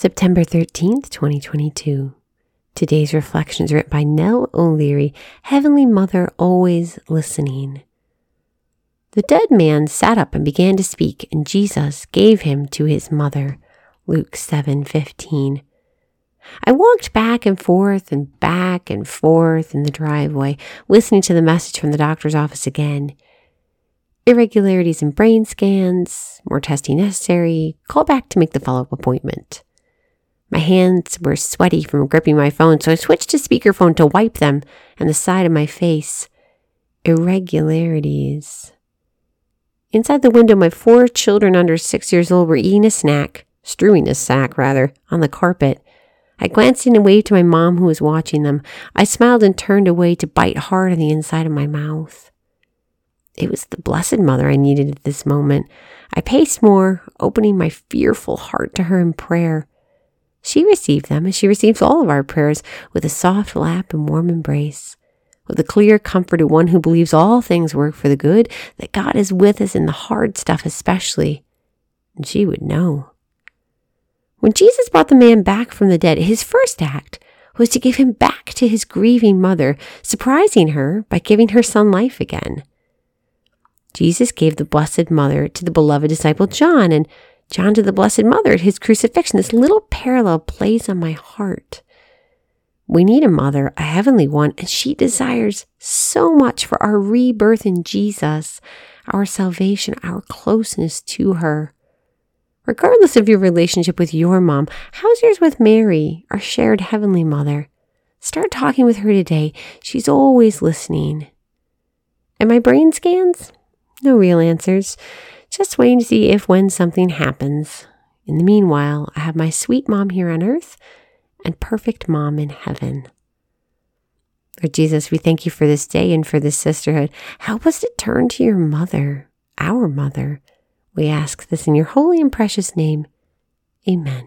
September 13th, 2022. Today's reflections written by Nell O'Leary, Heavenly Mother Always Listening. The dead man sat up and began to speak, and Jesus gave him to his mother. Luke 7:15. I walked back and forth and back and forth in the driveway, listening to the message from the doctor's office again. Irregularities in brain scans, more testing necessary, call back to make the follow-up appointment. My hands were sweaty from gripping my phone, so I switched to speakerphone to wipe them and the side of my face. Irregularities. Inside the window, my 4 children under 6 years old were eating a snack, strewing a sack, on the carpet. I glanced in and waved to my mom, who was watching them. I smiled and turned away to bite hard on the inside of my mouth. It was the Blessed Mother I needed at this moment. I paced more, opening my fearful heart to her in prayer. She received them, as she receives all of our prayers, with a soft lap and warm embrace, with the clear comfort of one who believes all things work for the good, that God is with us in the hard stuff especially. And she would know. When Jesus brought the man back from the dead, his first act was to give him back to his grieving mother, surprising her by giving her son life again. Jesus gave the Blessed Mother to the beloved disciple John, and John to the Blessed Mother at his crucifixion. This little parallel plays on my heart. We need a mother, a heavenly one, and she desires so much for our rebirth in Jesus, our salvation, our closeness to her. Regardless of your relationship with your mom, how's yours with Mary, our shared heavenly mother? Start talking with her today. She's always listening. And my brain scans? No real answers. Just waiting to see if when something happens. In the meanwhile, I have my sweet mom here on earth and perfect mom in heaven. Lord Jesus, we thank you for this day and for this sisterhood. Help us to turn to your mother, our mother. We ask this in your holy and precious name. Amen.